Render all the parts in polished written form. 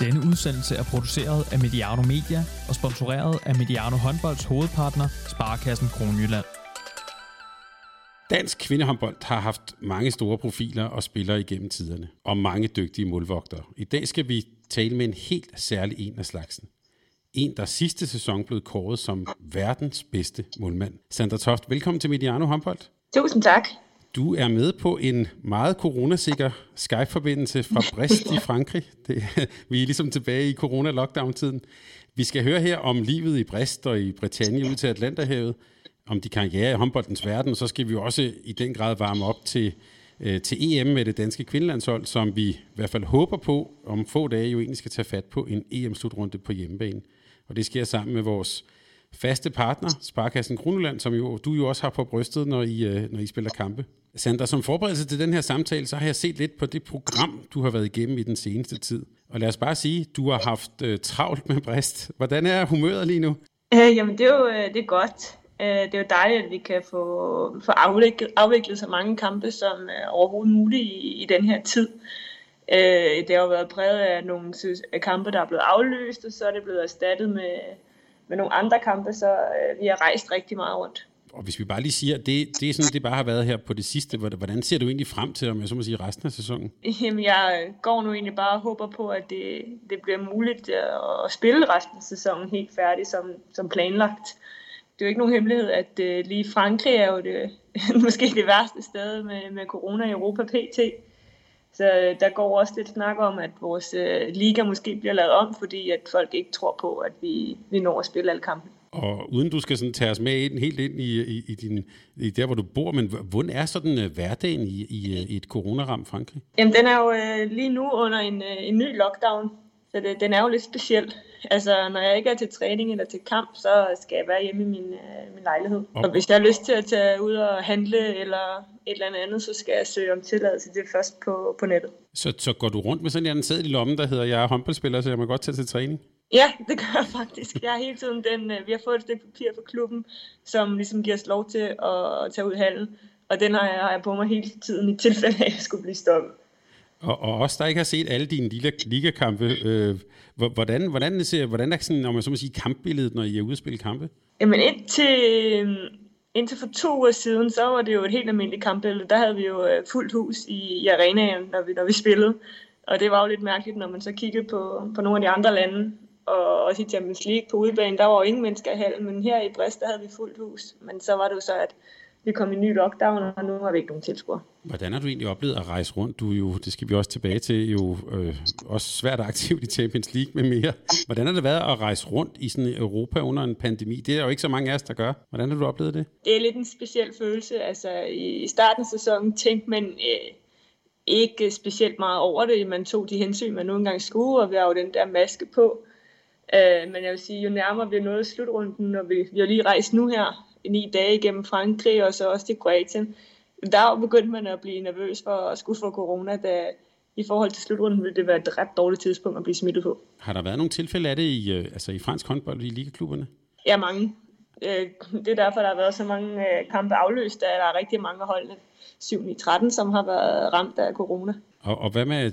Denne udsendelse er produceret af Mediano Media og sponsoreret af Mediano Håndbolds hovedpartner, Sparkassen Kronjylland. Dansk kvindehåndbold har haft mange store profiler og spillere igennem tiderne, og mange dygtige målvogtere. I dag skal vi tale med en helt særlig en af slagsen. En, der sidste sæson blev kåret som verdens bedste målmand. Sandra Toft, velkommen til Mediano Håndbold. Tusind tak. Du er med på en meget coronasikker Skype-forbindelse fra Brest i Frankrig. Vi er ligesom tilbage i corona-lockdown-tiden. Vi skal høre her om livet i Brest og i Bretagne ud til Atlanterhavet, om de karriere i håndboldens verden, så skal vi også i den grad varme op til EM med det danske kvindelandshold, som vi i hvert fald håber på, om få dage jo egentlig skal tage fat på en EM-slutrunde på hjemmebane. Og det sker sammen med vores faste partner, Sparkassen Kronjylland, som du også har på brystet, når I spiller kampe. Sandra, som forberedelse til den her samtale, så har jeg set lidt på det program, du har været igennem i den seneste tid. Og lad os bare sige, du har haft travlt med Brest. Hvordan er humøret lige nu? Jamen, det er godt. Det er jo dejligt, at vi kan få afviklet så mange kampe som overhovedet muligt i den her tid. Det har jo været præget af nogle kampe, der er blevet aflyst, og så er det blevet erstattet med nogle andre kampe, så vi har rejst rigtig meget rundt. Og hvis vi bare lige siger, det er sådan, det bare har været her på det sidste, hvordan ser du egentlig frem til, om jeg så må sige, resten af sæsonen? Jamen, jeg går nu egentlig bare og håber på, at det bliver muligt at spille resten af sæsonen helt færdig som planlagt. Det er jo ikke nogen hemmelighed, at lige Frankrig er jo måske det værste sted med corona i Europa pt. Så der går også lidt snak om, at vores liga måske bliver lavet om, fordi at folk ikke tror på, at vi når at spille alle kampen. Og uden du skal sådan tage os med helt ind i der, hvor du bor, men hvordan er sådan hverdagen i et coronaramt Frankrig? Jamen, den er jo lige nu under en ny lockdown. Så den er jo lidt speciel. Altså, når jeg ikke er til træning eller til kamp, så skal jeg være hjemme i min lejlighed. Og hvis jeg har lyst til at tage ud og handle eller et eller andet, så skal jeg søge om tilladelse til det først på nettet. Så går du rundt med sådan en seddel i lommen, der hedder, jeg er håndboldspiller, så jeg må godt tage til træning? Ja, det gør jeg faktisk. Jeg har hele tiden vi har fået et stykke papir fra klubben, som ligesom giver os lov til at tage ud i hallen. Og den har jeg på mig hele tiden i tilfælde af, at jeg skulle blive stoppet. Og også der ikke har set alle dine lille ligakampe, hvordan er sådan, om man så må sige, kampbilledet, når I er ude at spille kampe? Jamen indtil for 2 uger siden, så var det jo et helt almindeligt kampbillede. Der havde vi jo fuldt hus i arenaen, når vi spillede. Og det var jo lidt mærkeligt, når man så kiggede på nogle af de andre lande. Og også i Champions League på udebane, der var jo ingen mennesker i hallen, men her i Brest, der havde vi fuldt hus. Men så var det jo så, at vi kom i en ny lockdown, og nu har vi ikke nogen tilskuere. Hvordan har du egentlig oplevet at rejse rundt? Du er jo, det skal vi også tilbage til, også svært aktivt i Champions League med mere. Hvordan har det været at rejse rundt i sådan Europa under en pandemi? Det er jo ikke så mange af os, der gør. Hvordan har du oplevet det? Det er lidt en speciel følelse. Altså, i starten af sæsonen tænkte man ikke specielt meget over det. Man tog de hensyn, man nu engang skulle, og vi har jo den der maske på. Men jeg vil sige, jo nærmere vi er nået slutrunden, og vi har lige rejst nu her, 9 dage igennem Frankrig og så også til Kroatien. Der begyndte man at blive nervøs for at skulle få corona, da i forhold til slutrunden ville det være et ret dårligt tidspunkt at blive smittet på. Har der været nogle tilfælde af det i fransk håndbold i ligaklubberne? Ja, mange. Det er derfor, der har været så mange kampe afløst, at der er rigtig mange holdene 7-13, som har været ramt af corona. Og hvad med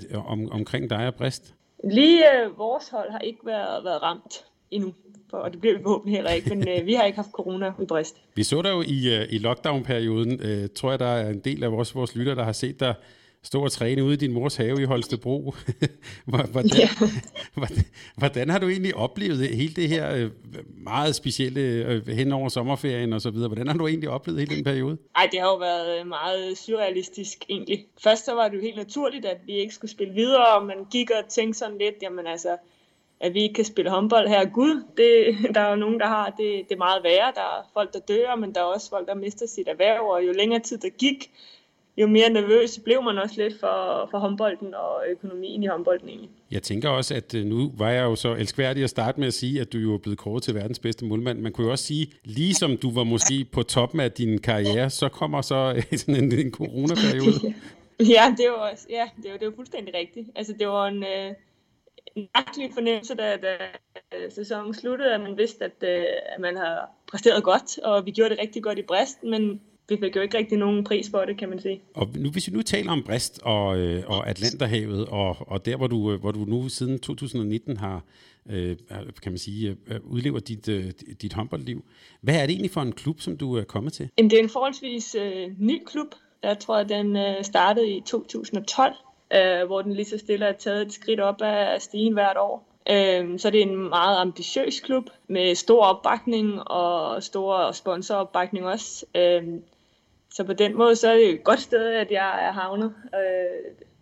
omkring dig og Brest? Lige vores hold har ikke været ramt endnu. Og det bliver vi forhåbentlig heller ikke, men vi har ikke haft corona i Brest. Vi så der jo i lockdown-perioden, tror jeg, der er en del af vores lytter, der har set dig stå og træne ude i din mors have i Holstebro. Hvordan har du egentlig oplevet hele det her meget specielle hen over sommerferien og så videre? Hvordan har du egentlig oplevet hele den periode? Ej, det har jo været meget surrealistisk egentlig. Først så var det jo helt naturligt, at vi ikke skulle spille videre, og man gik og tænkte sådan lidt, jamen altså, at vi ikke kan spille håndbold her. Gud, der er jo nogen, der har det er meget værre. Der er folk, der dør, men der er også folk, der mister sit erhverv. Og jo længere tid der gik, jo mere nervøs blev man også lidt for håndbolden og økonomien i håndbolden egentlig. Jeg tænker også, at nu var jeg jo så elskværdig at starte med at sige, at du jo er blevet kåret til verdens bedste målmand. Man kunne jo også sige, ligesom du var måske på toppen af din karriere, så kommer så sådan en coronaperiode. Ja, det var også, ja, det var fuldstændig rigtigt. Altså, det var en mærkelig fornemmelse, da sæsonen sluttede, at man vidste, at man havde præsteret godt, og vi gjorde det rigtig godt i Brest, men vi fik jo ikke rigtig nogen pris for det, kan man sige. Og nu, hvis vi nu taler om Brest og Atlanterhavet, og der, hvor du nu siden 2019 har, kan man sige, udlever dit håndboldliv. Hvad er det egentlig for en klub, som du er kommet til? Jamen, det er en forholdsvis ny klub. Jeg tror, at den startede i 2012, hvor den lige så stille er taget et skridt op af stigen hvert år. Så det er en meget ambitiøs klub med stor opbakning og stor sponsoropbakning også. Så på den måde så er det et godt sted, at jeg er havnet.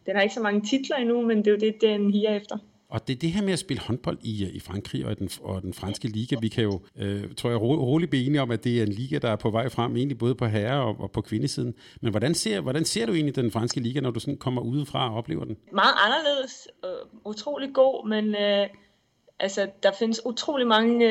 Den har ikke så mange titler endnu, men det er jo det, den higer efter. Og det er det her med at spille håndbold i Frankrig og den franske liga. Vi kan jo, tror jeg, roligt blive enige om, at det er en liga, der er på vej frem, egentlig både på herre- og på kvindesiden. Men hvordan ser du egentlig den franske liga, når du sådan kommer udefra og oplever den? Meget anderledes, utrolig god, men altså, der findes utrolig mange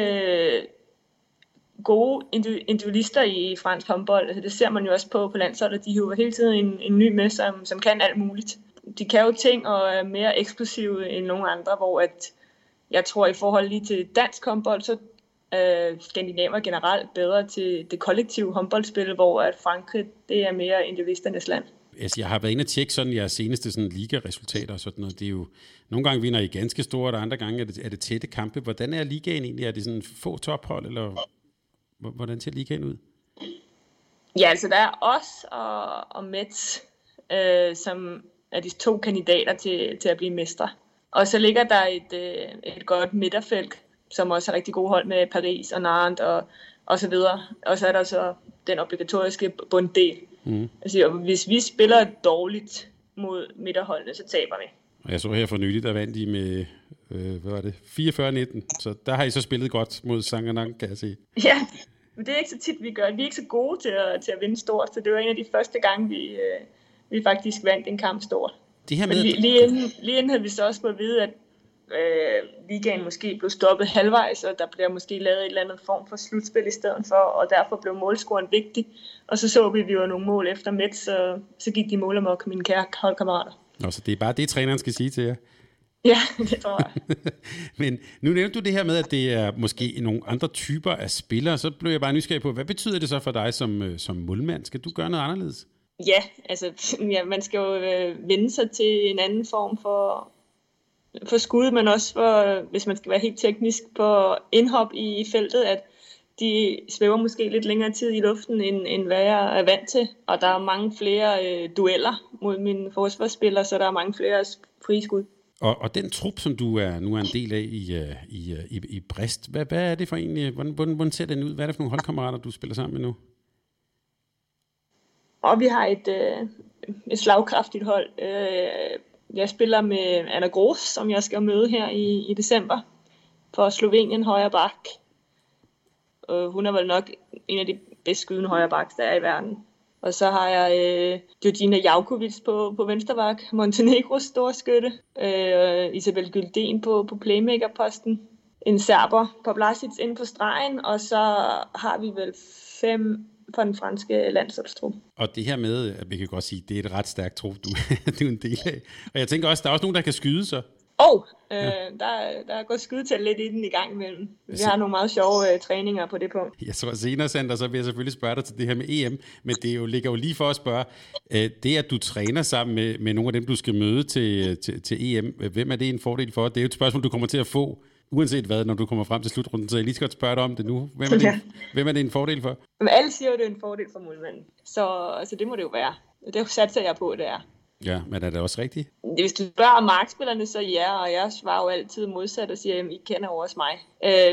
gode individualister i fransk håndbold. Altså, det ser man jo også på landsholdet. De hiver hele tiden en ny med, som kan alt muligt. De kan jo ting og er mere eksplosive end nogle andre, hvor at jeg tror i forhold lige til dansk håndbold, så er skandinaver generelt bedre til det kollektive håndboldspil, hvor at Frankrig, det er mere individisternes land. Altså, jeg har været inde og tjekke sådan jeres seneste sådan ligaresultater og sådan noget. Det er jo, nogle gange vinder I ganske stort, og andre gange er det tætte kampe. Hvordan er ligaen egentlig? Er det sådan få tophold, eller hvordan ser ligaen ud? Ja, altså der er os og Metz, som er de to kandidater til at blive mestre. Og så ligger der et godt midterfelt, som også er rigtig gode hold med Paris og Nantes og så videre. Og så er der så den obligatoriske bunddel. Mm. Altså, hvis vi spiller dårligt mod midterholdene, så taber vi. Og jeg så her for nylig, der vandt I med, hvad var det, 44-19. Så der har I så spillet godt mod Saint-Étienne, kan jeg se. Ja, men det er ikke så tit, vi gør. Vi er ikke så gode til at vinde stort, så det var en af de første gange, vi faktisk vandt en kamp stort. Det her med lige inden havde vi så også fået at vide, at ligaen måske blev stoppet halvvejs, og der blev måske lavet et eller andet form for slutspil i stedet for, og derfor blev målscoren vigtig. Og så vi jo nogle mål efter Metz, så gik de mål amok, mine kære holdkammerater. Og så det er bare det, træneren skal sige til jer. Ja, det tror jeg. Men nu nævnte du det her med, at det er måske nogle andre typer af spillere, så blev jeg bare nysgerrig på, hvad betyder det så for dig som målmand? Skal du gøre noget anderledes? Ja, altså ja, man skal jo vende sig til en anden form for skud, men også for, hvis man skal være helt teknisk, på indhop i feltet, at de svæver måske lidt længere tid i luften, end hvad jeg er vant til. Og der er mange flere dueller mod mine forsvarsspillere, så der er mange flere friskud. Og den trup, som du nu er en del af i Brest, hvad er det for egentlig? Hvordan ser den ud? Hvad er det for nogle holdkammerater, du spiller sammen med nu? Og vi har et slagkraftigt hold. Jeg spiller med Anna Gros, som jeg skal møde her i december, for Slovenien højre bak. Hun er vel nok en af de bedst skydende højre baks, der er i verden. Og så har jeg Georgina Jaukowicz på venstre bak, Montenegros store skytte, Isabel Gyldén på playmaker-posten, en serber på Blasic inde på stregen, og så har vi vel 5 for den franske landsholdstrup. Og det her med, at vi kan godt sige, at det er et ret stærkt trup, du er en del af. Og jeg tænker også, at der er også nogen, der kan skyde sig. Ja. Der er godt skydetæt lidt i den i gang imellem. Vi har nogle meget sjove træninger på det punkt. Jeg tror senere, Sandra, så vil jeg selvfølgelig spørge dig til det her med EM, men det jo, ligger jo lige for at spørge. Det, at du træner sammen med nogle af dem, du skal møde til EM, hvem er det en fordel for? Det er jo et spørgsmål, du kommer til at få, uanset hvad, når du kommer frem til slutrunden, så jeg lige skal spørge dig om det nu. Hvem er det en fordel for? Men alle siger jo, det er en fordel for målmanden. Så det må det jo være. Det satser jeg på, det er. Ja, men er det også rigtigt? Hvis du spørger markspillerne, så ja, og jeg svarer jo altid modsat og siger, at I kender jo også mig.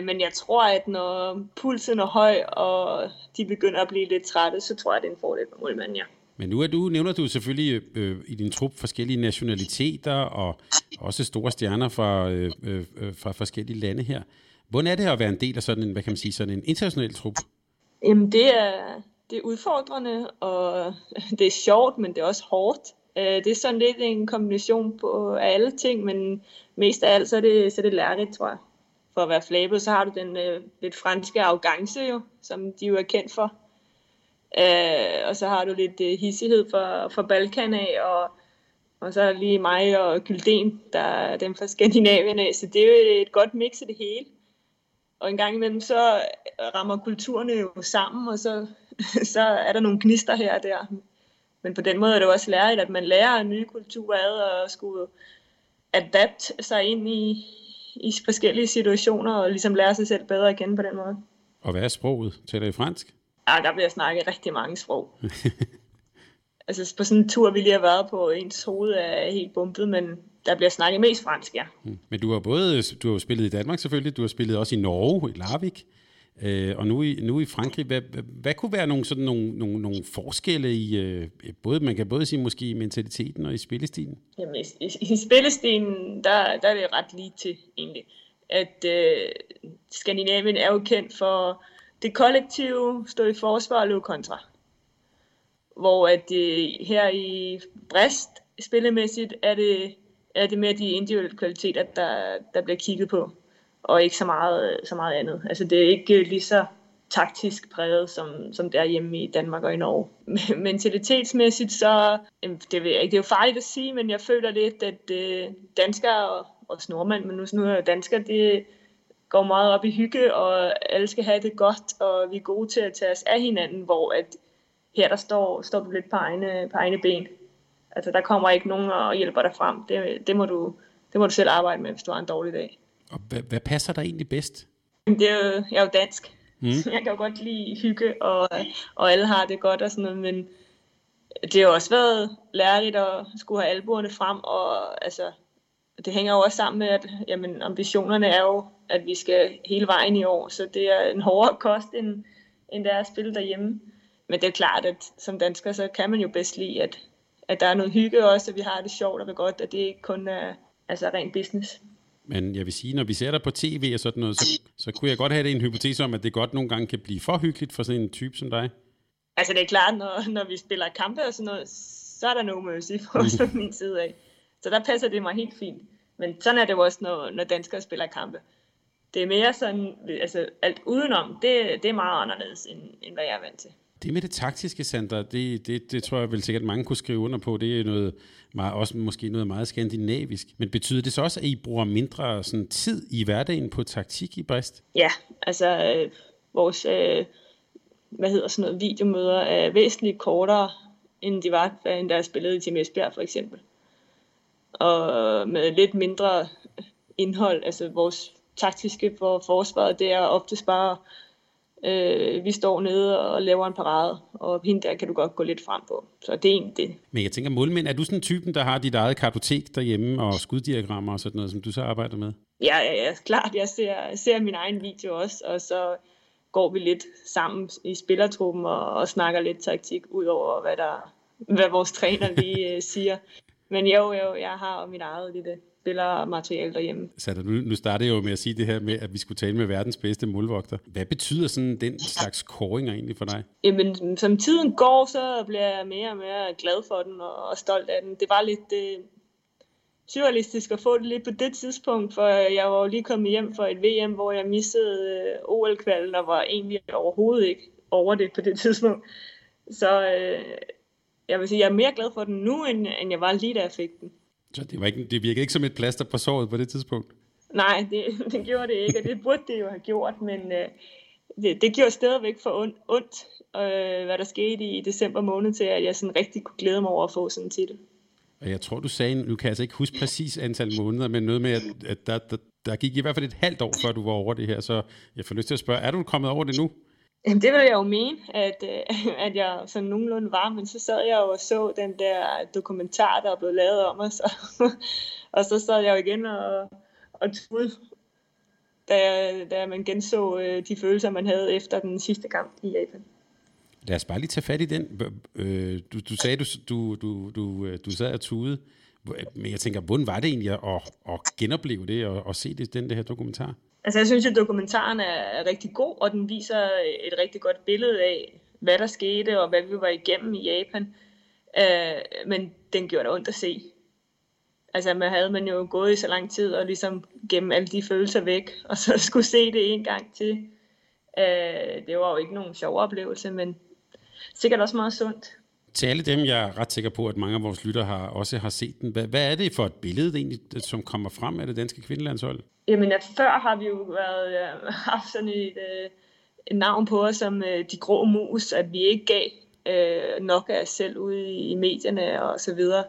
Men jeg tror, at når pulsen er høj, og de begynder at blive lidt trætte, så tror jeg, det er en fordel for målmanden, ja. Men nu nævner du selvfølgelig i din trup forskellige nationaliteter og også store stjerner fra forskellige lande her. Hvordan er det at være en del af sådan en, hvad kan man sige, sådan en international trup? Jamen det er udfordrende, og det er sjovt, men det er også hårdt. Det er sådan lidt en kombination af alle ting, men mest af alt så er det lærerigt, tror jeg. For at være flabet, så har du den lidt franske arrogance jo, som de jo er kendt for. Og så har du lidt hissighed fra Balkan af, og så er der lige mig og Gyldén, der er dem fra Skandinavien af, så det er jo et godt mix af det hele. Og en gang imellem så rammer kulturerne jo sammen, og så så er der nogle gnister her og der. Men på den måde er det også lærerigt, at man lærer nye kulturer ad og skulle adapte sig ind i forskellige situationer og ligesom lære sig selv bedre igen på den måde. Og hvad er sproget? Taler I fransk? Ja, der bliver snakket rigtig mange sprog. Altså på sådan en tur, vi lige har været på, ens hoved er helt bumpet, men der bliver snakket mest fransk, ja. Men du har spillet i Danmark selvfølgelig, du har spillet også i Norge, i Larvik, og nu i Frankrig. Hvad kunne være nogle forskelle i, både, man kan både sige måske i mentaliteten og i spillestilen? Jamen i spillestilen, der er det ret lige til egentlig, at Skandinavien er jo kendt for det kollektive, stå i forsvar og løbe kontra. Hvor at her i Brest spillemæssigt er det mere de individuelle kvaliteter, der bliver kigget på, og ikke så meget andet. Altså det er ikke lige så taktisk præget, som det er hjemme i Danmark og i Norge. Mentalitetsmæssigt så, det ved jeg ikke, det er jo farligt at sige, men jeg føler lidt, at danskere og nordmænd, men nu er jeg jo dansker, det går meget op i hygge, og alle skal have det godt, og vi er gode til at tage os af hinanden, hvor at her der står du lidt på egne ben. Altså der kommer ikke nogen og hjælper dig frem. Det må du selv arbejde med, hvis du har en dårlig dag. Og hvad passer dig egentlig bedst? Jeg er jo dansk. Mm. Så jeg kan jo godt lide hygge, og alle har det godt og sådan noget. Men det har jo også været lærerigt at skulle have albuerne frem. Og altså, det hænger jo også sammen med, at jamen, ambitionerne er jo, at vi skal hele vejen i år. Så det er en hårdere kost, end det er at spille derhjemme. Men det er klart, at som dansker, så kan man jo bedst lide, at der er noget hygge også, at vi har det sjovt og det godt, og det ikke kun er altså ren business. Men jeg vil sige, når vi ser dig på tv og sådan noget, så kunne jeg godt have det en hypotese om, at det godt nogle gange kan blive for hyggeligt for sådan en type som dig. Altså det er klart, når vi spiller kampe og sådan noget, så er der no mercy fra min side af. Så der passer det mig helt fint. Men sådan er det også, når danskere spiller kampe. Det er mere sådan, altså alt udenom, det er meget anderledes, end hvad jeg er vant til. Det med det taktiske, Sandra, det tror jeg vel sikkert mange kunne skrive under på. Det er noget meget, også måske noget meget skandinavisk. Men betyder det så også, at I bruger mindre sådan, tid i hverdagen på taktik i Brest? Ja, altså vores videomøder er væsentligt kortere, end de var, end der er spillet i Team Esbjerg for eksempel. Og med lidt mindre indhold. Altså vores taktiske for forsvaret, det er ofte bare... vi står nede og laver en parade, og hende der kan du godt gå lidt frem på. Så det er egentlig det. Men jeg tænker, målmænd, er du sådan typen, der har dit eget kartotek derhjemme, og skuddiagrammer og sådan noget, som du så arbejder med? Ja, klart. Jeg ser min egen video også, og så går vi lidt sammen i spillertruppen og snakker lidt taktik, ud over hvad vores træner lige siger. Men jo, jeg har mit eget lille spillermateriale derhjemme. Sandra, nu startede jeg jo med at sige det her med, at vi skulle tale med verdens bedste målvogter. Hvad betyder sådan den slags scoringer egentlig for dig? Jamen, som tiden går, så bliver jeg mere og mere glad for den og stolt af den. Det var lidt surrealistisk at få det lidt på det tidspunkt, for jeg var jo lige kommet hjem fra et VM, hvor jeg missede OL-kvalden og var egentlig overhovedet ikke over det på det tidspunkt. Så jeg vil sige, jeg er mere glad for den nu, end jeg var lige da jeg fik den. Så det virkede ikke som et plaster på såret på det tidspunkt? Nej, det gjorde det ikke, og det burde det jo have gjort, men det gjorde stadigvæk for ondt, hvad der skete i december måned til, at jeg sådan rigtig kunne glæde mig over at få sådan en titel. Og jeg tror, du sagde, du kan altså ikke huske præcis antal måneder, men noget med, at der gik i hvert fald et halvt år, før du var over det her, så jeg får lyst til at spørge, er du kommet over det nu? Jamen, det ville jeg jo mene, at jeg sådan nogenlunde var, men så sad jeg og så den der dokumentar, der er blevet lavet om os, og så sad jeg jo igen og tudede, da man genså de følelser, man havde efter den sidste kamp i Japan. Lad os bare lige tage fat i den. Du sagde, du sad og tudede, men jeg tænker, hvordan var det egentlig at genopleve det og se det, den her dokumentar? Altså jeg synes, at dokumentaren er rigtig god, og den viser et rigtig godt billede af, hvad der skete og hvad vi var igennem i Japan. Men den gjorde det ondt at se. Altså man havde jo gået i så lang tid og ligesom gemme alle de følelser væk, og så skulle se det en gang til. Det var jo ikke nogen sjov oplevelse, men sikkert også meget sundt. Til alle dem, jeg er ret sikker på, at mange af vores lytter også har set den. Hvad er det for et billede, egentlig, som kommer frem af det danske kvindelandshold? Jamen, at før har vi jo haft sådan et navn på os som de grå mus, at vi ikke gav nok af os selv ude i medierne og så videre.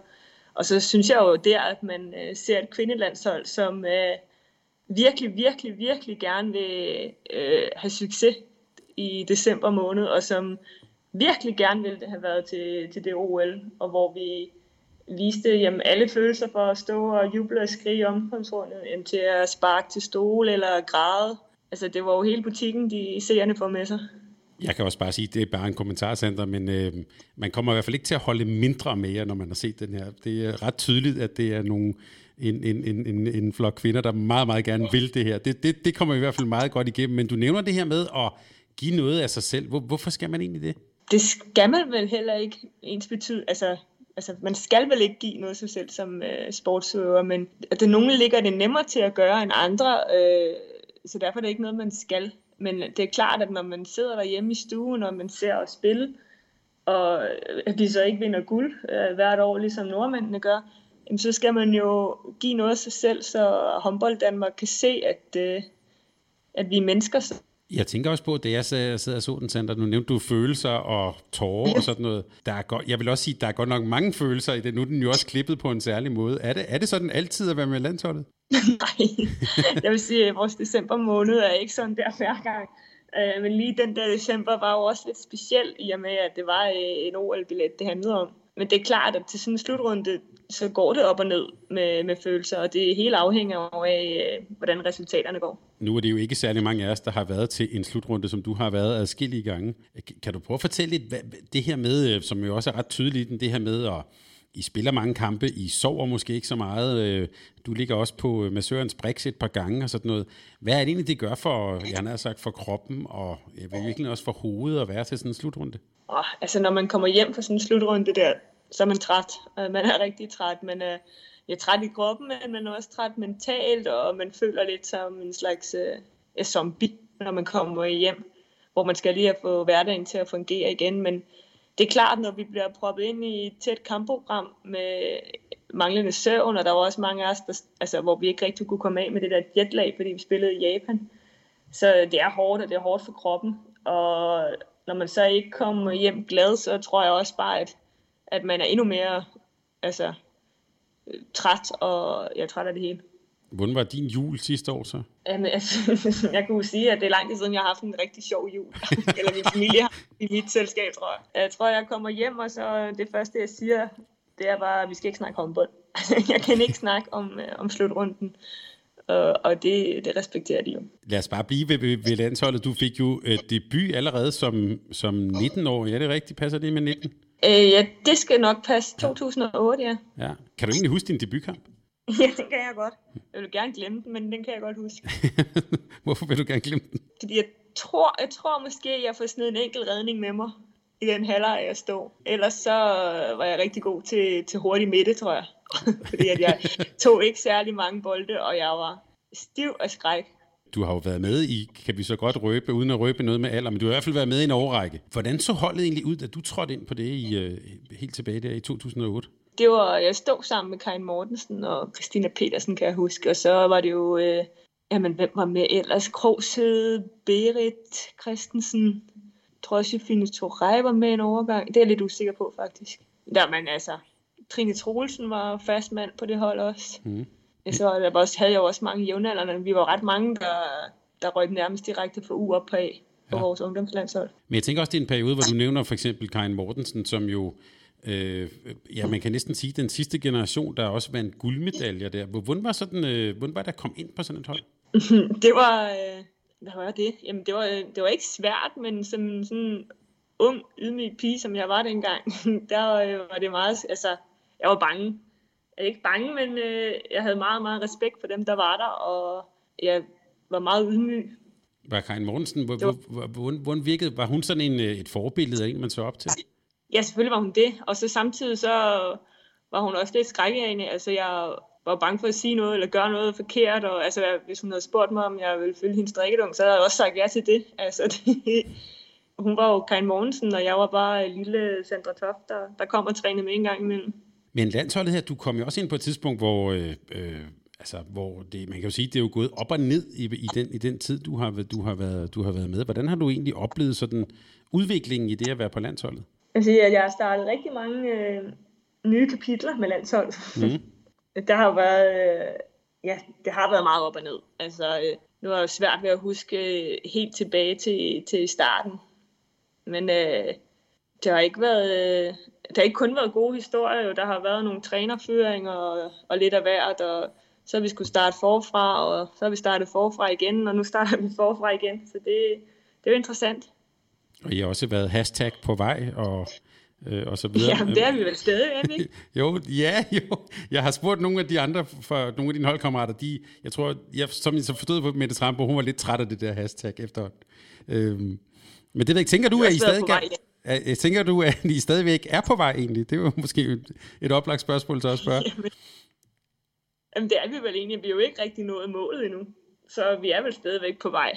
Og så synes jeg jo der, at man ser et kvindelandshold, som virkelig, virkelig, virkelig gerne vil have succes i december måned, og som virkelig gerne ville have været til det OL, og hvor vi viste jamen, alle følelser for at stå og juble og skrige i omkomsrundet, til at sparke til stol eller græde. Altså det var jo hele butikken, de seerne får med sig. Jeg kan også bare sige, at det er bare en kommentarcenter, men man kommer i hvert fald ikke til at holde mindre med jer, når man har set den her. Det er ret tydeligt, at det er en flok kvinder, der meget, meget gerne vil det her. Det kommer i hvert fald meget godt igennem, men du nævner det her med at give noget af sig selv. Hvorfor skal man egentlig det? Det skal man vel heller ikke ens betyde. Altså man skal vel ikke give noget sig selv som sportsøver, men at nogle ligger det nemmere til at gøre end andre, så derfor er det ikke noget, man skal. Men det er klart, at når man sidder derhjemme i stuen, og man ser os spille, og at de så ikke vinder guld hvert år, ligesom nordmændene gør, så skal man jo give noget af sig selv, så håndbold Danmark kan se, at vi er mennesker. Jeg tænker også på, at da jeg sidder og så den, Sandra, nu nævnte du følelser og tårer og sådan noget. Jeg vil også sige, at der er godt nok mange følelser i det. Nu er den jo også klippet på en særlig måde. Er det sådan altid at være med landsholdet? Nej, jeg vil sige, at vores december måned er ikke sådan der hver gang. Men lige den der december var jo også lidt speciel, i og med, at det var en OL-billet, det handlede om. Men det er klart, at til sådan en slutrunde, så går det op og ned med følelser, og det er helt afhængigt af, hvordan resultaterne går. Nu er det jo ikke særlig mange af os, der har været til en slutrunde, som du har været adskillige gange. Kan du prøve at fortælle lidt, hvad det her med, som jo også er ret tydeligt, det her med at I spiller mange kampe, I sover måske ikke så meget, du ligger også på massørens briks et par gange og sådan noget. Hvad er det egentlig, det gør for, jeg har sagt, for kroppen og virkelig også for hovedet at være til sådan en slutrunde? Altså når man kommer hjem fra sådan en slutrunde der, så er man træt. Man er rigtig træt. Man er træt i kroppen, men man er også træt mentalt, og man føler lidt som en slags zombie, når man kommer hjem, hvor man skal lige have få hverdagen til at fungere igen, men det er klart, når vi bliver proppet ind i et tæt kampprogram med manglende søvn, og der var også mange af os, hvor vi ikke rigtig kunne komme af med det der jetlag, fordi vi spillede i Japan. Så det er hårdt, og det er hårdt for kroppen. Og når man så ikke kommer hjem glad, så tror jeg også bare, at man er endnu mere træt, og jeg er træt af det hele. Hvordan var din jul sidste år så? Jamen, jeg kunne sige, at det er lang tid siden, jeg har haft en rigtig sjov jul. Eller min familie har i mit selskab, tror jeg. Jeg tror, jeg kommer hjem, og så det første, jeg siger, det er bare, at vi skal ikke snakke håndbold. Jeg kan ikke snakke om slutrunden. Og det respekterer de jo. Lad os bare blive ved landsholdet. Du fik jo debut allerede som 19-årig. Er det rigtigt? Passer det med 19? Ja, det skal nok passe. 2008, ja. Kan du egentlig huske din debutkamp? Ja, den kan jeg godt. Jeg vil gerne glemme den, men den kan jeg godt huske. Hvorfor vil du gerne glemme den? Fordi jeg tror måske, jeg får sådan en enkelt redning med mig i den halvleg, jeg stod. Ellers så var jeg rigtig god til hurtig midte, tror jeg. Fordi at jeg tog ikke særlig mange bolde, og jeg var stiv af skræk. Du har jo været med i, kan vi så godt røbe, uden at røbe noget med alder, men du har i hvert fald været med i en årrække. Hvordan så holdet egentlig ud, da du trådte ind på det helt tilbage der i 2008? Det var, jeg stod sammen med Karin Mortensen og Christina Petersen, kan jeg huske. Og så var det jo, hvem var med ellers? Krogshed, Berit, Christensen. Jeg tror også, Jefine Torej var med en overgang. Det er jeg lidt usikker på, faktisk. Trine Troelsen var fast mand på det hold også. Mm. Så havde jeg også mange jævnaldrende. Vi var ret mange, der røg nærmest direkte fra U op på A på vores ungdomslandshold. Men jeg tænker også, det er en periode, hvor du nævner for eksempel Karin Mortensen, som jo man kan næsten sige, den sidste generation, der også vandt guldmedaljer der. Hvordan var det at komme ind på sådan et hold? Det var, hvad var det? Jamen, det var ikke svært, men som sådan en ung, ydmyg pige, som jeg var dengang, der var det meget, jeg var bange. Jeg var ikke bange, men jeg havde meget, meget respekt for dem, der var der, og jeg var meget ydmyg. Var Karin Mortensen, hvordan virkede, var hun sådan et forbillede, man så op til? Ja, selvfølgelig var hun det. Og så samtidig så var hun også lidt skrækkende. Jeg var bange for at sige noget eller gøre noget forkert. Og hvis hun havde spurgt mig, om jeg ville følge hendes drikkedunk, så havde jeg også sagt ja til det. Hun var jo Karin Mortensen, og jeg var bare lille Sandra Toft, der kom og trænede med en gang imellem. Men landsholdet her, du kom jo også ind på et tidspunkt, hvor altså hvor det, man kan jo sige, det er jo gået op og ned i den tid du har været med. Hvordan har du egentlig oplevet sådan udviklingen i det at være på landsholdet? Jeg siger, at jeg har startet rigtig mange nye kapitler med landsholdet. Mm. Der har været det har været meget op og ned. Altså nu er det jo svært ved at huske helt tilbage til starten, men det har ikke været det har ikke kun været gode historier, jo. Der har været nogle trænerføringer og lidt af hvert, og så har vi skulle starte forfra, og så har vi startet forfra igen, og nu starter vi forfra igen, så det er jo interessant. Og I har også været hashtag på vej, og så videre. Ja, det er vi vel stadig, er vi ikke? Jo. Jeg har spurgt nogle af de andre, for nogle af dine holdkammerater, jeg tror, som jeg så forstod på Mette Trambo, hun var lidt træt af det der hashtag efterhånden. Men det ved jeg ikke, tænker du, at I stadigvæk er på vej egentlig? Det var måske et oplagt spørgsmål til at spørge. Jamen, det er vi vel egentlig. Vi er jo ikke rigtig nået målet endnu. Så vi er vel stadigvæk på vej.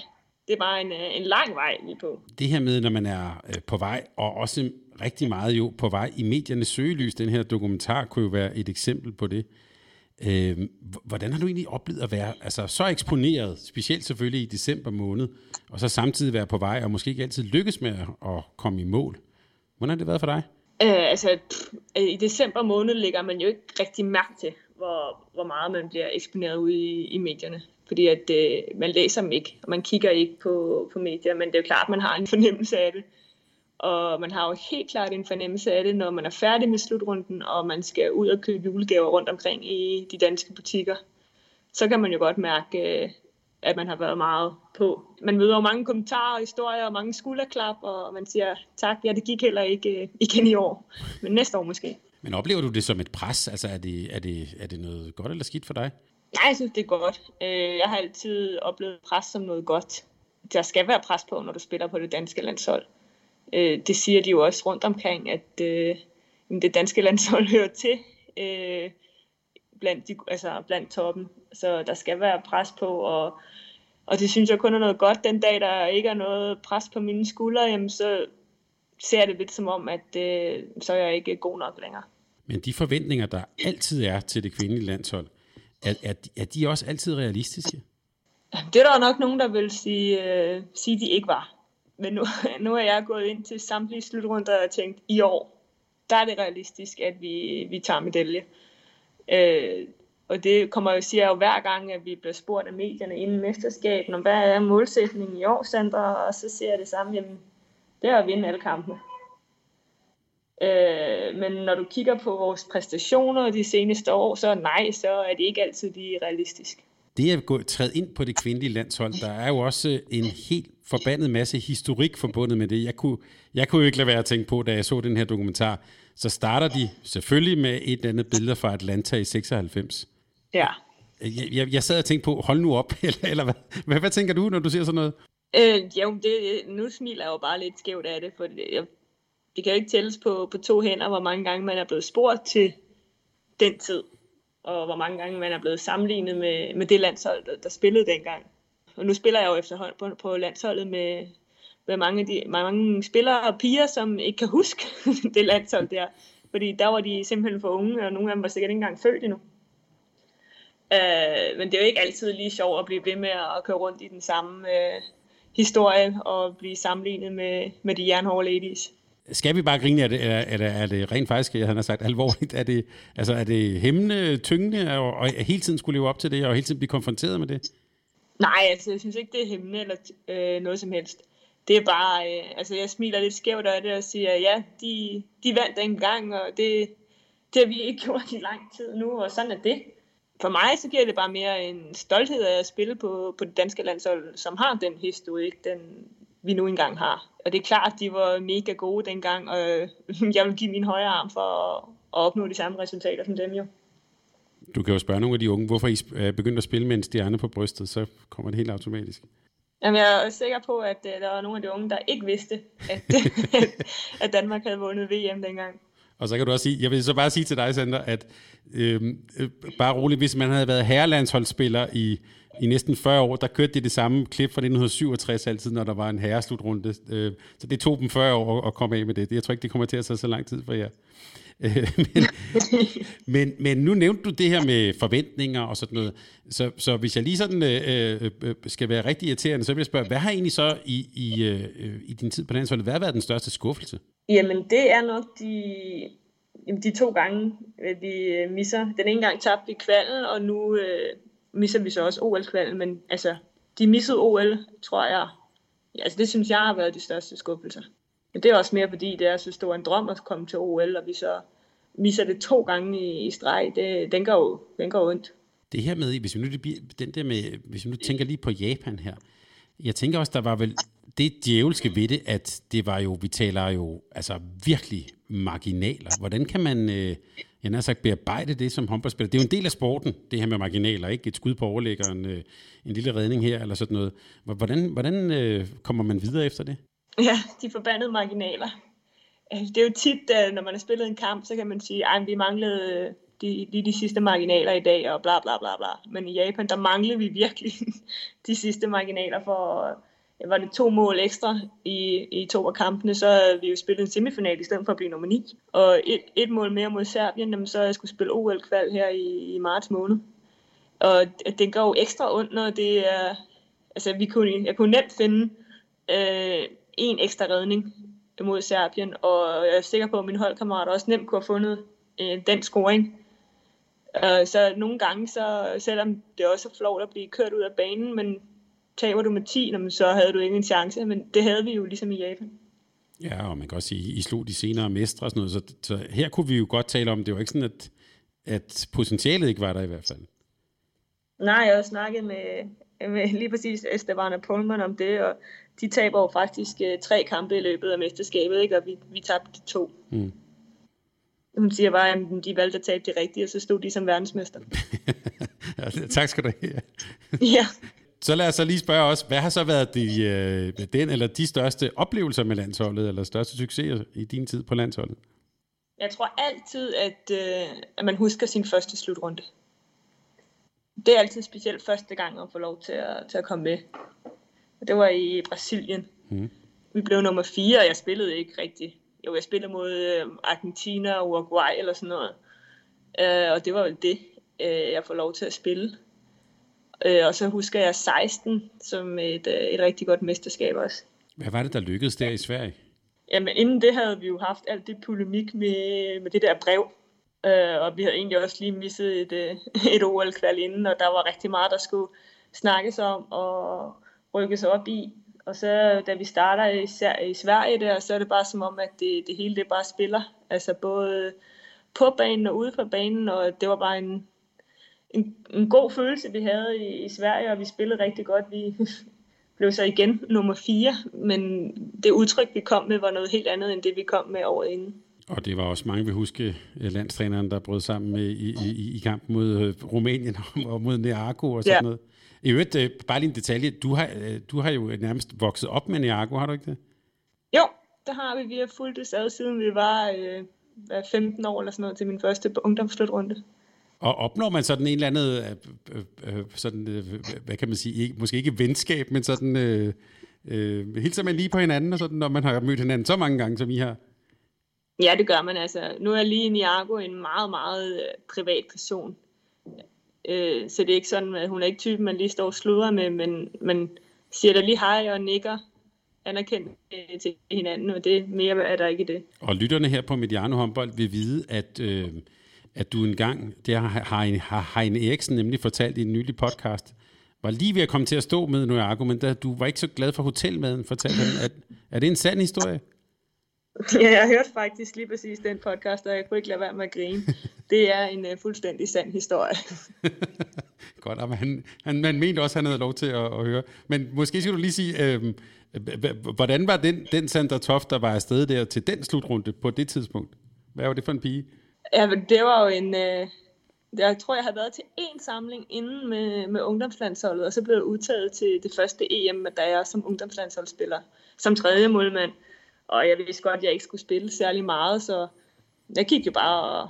Det er bare en lang vej lige på. Det her med, når man er på vej, og også rigtig meget jo på vej i mediernes søgelys, den her dokumentar kunne jo være et eksempel på det. Hvordan har du egentlig oplevet at være altså, så eksponeret, specielt selvfølgelig i december måned, og så samtidig være på vej, og måske ikke altid lykkes med at komme i mål? Hvordan har det været for dig? I december måned lægger man jo ikke rigtig mærke til, hvor meget man bliver eksponeret ude i medierne. Fordi at man læser dem ikke, og man kigger ikke på medier, men det er jo klart, at man har en fornemmelse af det. Og man har jo helt klart en fornemmelse af det, når man er færdig med slutrunden, og man skal ud og købe julegaver rundt omkring i de danske butikker. Så kan man jo godt mærke, at man har været meget på. Man møder jo mange kommentarer og historier, og mange skulderklap, og man siger, tak, ja, det gik heller ikke igen i år, men næste år måske. Men oplever du det som et pres? Altså, er det noget godt eller skidt for dig? Nej, jeg synes, det er godt. Jeg har altid oplevet pres som noget godt. Der skal være pres på, når du spiller på det danske landshold. Det siger de jo også rundt omkring, at det danske landshold hører til blandt toppen. Så der skal være pres på, og det synes jeg kun er noget godt. Den dag, der ikke er noget pres på mine skuldre, jamen, så ser det lidt som om, at så er jeg ikke god nok længere. Men de forventninger, der altid er til det kvindelige landshold, er de også altid realistiske? Det er der nok nogen, der vil sige de ikke var. Men nu er jeg gået ind til samtlige slutrunder og tænkt, i år, der er det realistisk, at vi tager medalje. Og det siger jeg jo hver gang, at vi bliver spurgt af medierne inden mesterskabet, om hvad er målsætningen i år, Sandra? Og så siger jeg det samme, jamen, det er at vinde alle kampene. Men når du kigger på vores præstationer de seneste år, så er det ikke altid lige realistisk. Det at træde ind på det kvindelige landshold, der er jo også en helt forbandet masse historik forbundet med det. Jeg kunne jo ikke lade være at tænke på, da jeg så den her dokumentar, så starter de selvfølgelig med et eller andet billede fra Atlanta i 96. Ja. Jeg sad og tænkte på, hold nu op, eller hvad tænker du, når du ser sådan noget? Nu smiler jeg jo bare lidt skævt af det, for det kan jo ikke tælles på to hænder, hvor mange gange man er blevet spurgt til den tid, og hvor mange gange man er blevet sammenlignet med det landshold, der spillede dengang. Og nu spiller jeg jo efterhånden på landsholdet med mange spillere og piger, som ikke kan huske det landshold der, fordi der var de simpelthen for unge, og nogle af dem var sikkert ikke engang født endnu. Men det er jo ikke altid lige sjovt at blive ved med at køre rundt i den samme historie og blive sammenlignet med de jernhårde ladies. Skal vi bare grine af det, eller er det rent faktisk, jeg havde sagt, alvorligt? Er det hæmmende, tyngende, og hele tiden skulle leve op til det, og hele tiden blive konfronteret med det? Nej, jeg synes ikke, det er hæmmende eller noget som helst. Det er bare, jeg smiler lidt skævt af det og siger, ja, de vandt engang, og det har vi ikke gjort i lang tid nu, og sådan er det. For mig, så giver det bare mere en stolthed af at spille på det danske landshold, som har den historik, den vi nu engang har. Og det er klart, at de var mega gode dengang, og jeg vil give min højre arm for at opnå de samme resultater som dem jo. Du kan jo spørge nogle af de unge, hvorfor I begyndte at spille med en stjerne på brystet, så kommer det helt automatisk. Jamen, jeg er sikker på, at der var nogle af de unge, der ikke vidste, at Danmark havde vundet VM dengang. Og så kan du også sige, jeg vil så bare sige til dig, Sandra, at bare roligt, hvis man havde været herrelandsholdsspiller i næsten 40 år, der kørte det samme klip fra 1967 altid, når der var en herreslutrunde. Så det tog dem 40 år at komme af med det. Jeg tror ikke, det kommer til at tage så lang tid for jer. Men nu nævnte du det her med forventninger og sådan noget. Så hvis jeg lige sådan skal være rigtig irriterende, så vil jeg spørge, hvad har egentlig så i din tid på landsholdet, hvad har været den største skuffelse? Jamen det er nok de to gange, vi misser. Den ene gang tabte vi kvalen, og nu misser vi så også OL-kvalen, men altså, de missede OL, tror jeg. Altså det synes jeg har været de største skuffelser. Men det er også mere fordi, det er, jeg synes, det var en drøm at komme til OL, og vi så misser det 2 gange i streg. Den går jo ondt. Det her med, hvis vi nu tænker lige på Japan her. Jeg tænker også, der var vel det djævelske ved det, at det var jo, vi taler jo altså virkelig marginaler. Hvordan kan man, jeg har sagt, bearbejde det som håndboldspiller? Det er jo en del af sporten, det her med marginaler, ikke? Et skud på overlæggeren, en lille redning her, eller sådan noget. Hvordan kommer man videre efter det? Ja, de forbandede marginaler. Det er jo tit, når man har spillet en kamp, så kan man sige, at vi manglede de sidste marginaler i dag, og bla bla bla bla. Men i Japan, der manglede vi virkelig de sidste marginaler for, var det 2 mål ekstra i 2 af kampene, så havde vi jo spillet en semifinal i stedet for at blive nummer 9. Og et mål mere mod Serbien, så jeg skulle spille OL-kval her i marts måned. Og den går jo ekstra ondt, når det er, altså jeg kunne nemt finde en ekstra redning mod Serbien, og jeg er sikker på, at mine holdkammerater også nemt kunne have fundet den scoring. Så nogle gange, så, selvom det også er flot at blive kørt ud af banen, men taber du med 10, så havde du ikke en chance, men det havde vi jo ligesom i Japan. Ja, og man kan også sige, I slog de senere mestre og sådan noget, så her kunne vi jo godt tale om, det var ikke sådan, at potentialet ikke var der i hvert fald. Nej, jeg har også snakket med lige præcis Esteban og Pullman om det, og de taber jo faktisk 3 kampe i løbet af mesterskabet, ikke? Og vi tabte 2. Mm. Hun siger bare, at de valgte at tabe det rigtige, og så stod de som verdensmester. Tak skal du have. Ja. Så lad os så lige spørge os, hvad har så været den eller de største oplevelser med landsholdet, eller største succeser i din tid på landsholdet? Jeg tror altid, at man husker sin første slutrunde. Det er altid specielt første gang at få lov til at komme med. Det var i Brasilien. Mm. Vi blev nummer 4, og jeg spillede ikke rigtigt. Jo, jeg spillede mod Argentina og Uruguay eller sådan noget. Og det var vel det, jeg får lov til at spille. Og så husker jeg 16 som et rigtig godt mesterskab også. Hvad var det, der lykkedes der i Sverige? Jamen, inden det havde vi jo haft alt det polemik med det der brev. Og vi havde egentlig også lige misset et OL-kval inden, og der var rigtig meget, der skulle snakkes om og rykkes op i. Og så da vi starter i Sverige der, så er det bare som om, at det hele det bare spiller. Altså både på banen og ude på banen, og det var bare en god følelse, vi havde i Sverige, og vi spillede rigtig godt. Vi blev så igen nummer 4, men det udtryk, vi kom med, var noget helt andet, end det vi kom med året inden. Og det var også mange, vi husker landstræneren, der brød sammen i kampen mod Rumænien og mod Nieraco og sådan noget. I øvrigt, bare lige en detalje. Du har jo nærmest vokset op med Nieraco, har du ikke det? Jo, det har vi. Vi har fulgt det ad, siden vi var 15 år eller sådan noget, til min første ungdomsslutrunde. Og opnår man sådan en eller anden, sådan, hvad kan man sige, måske ikke venskab, men sådan, hilser man lige på hinanden, og sådan, når man har mødt hinanden så mange gange, som I har? Ja, det gør man altså. Nu er lige Nieraco en meget, meget privat person. Så det er ikke sådan, at hun er ikke typen, man lige står og sludrer med, men man siger da lige hej og nikker anerkendt til hinanden, og det mere er der ikke i det. Og lytterne her på Mediano Håndbold vil vide, at du engang, det har Heine Eriksen nemlig fortalt i en nylig podcast, var lige ved at komme til at stå med Nieraco, men da du var ikke så glad for hotelmaden, fortalte han. Er det en sand historie? Ja, jeg hørte faktisk lige præcis den podcast, og jeg kunne ikke lade være med at grine. Det er en fuldstændig sand historie. Godt, og han mente også, at han havde lov til at høre. Men måske skal du lige sige, hvordan var den Sandra Toft, der var afsted der til den slutrunde på det tidspunkt? Hvad var det for en pige? Ja, det var jo jeg tror, jeg havde været til én samling inden med ungdomslandsholdet, og så blev jeg udtaget til det første EM, da jeg som ungdomslandsholdsspiller, som 3. målmand. Og jeg vidste godt, at jeg ikke skulle spille særlig meget, så jeg gik jo bare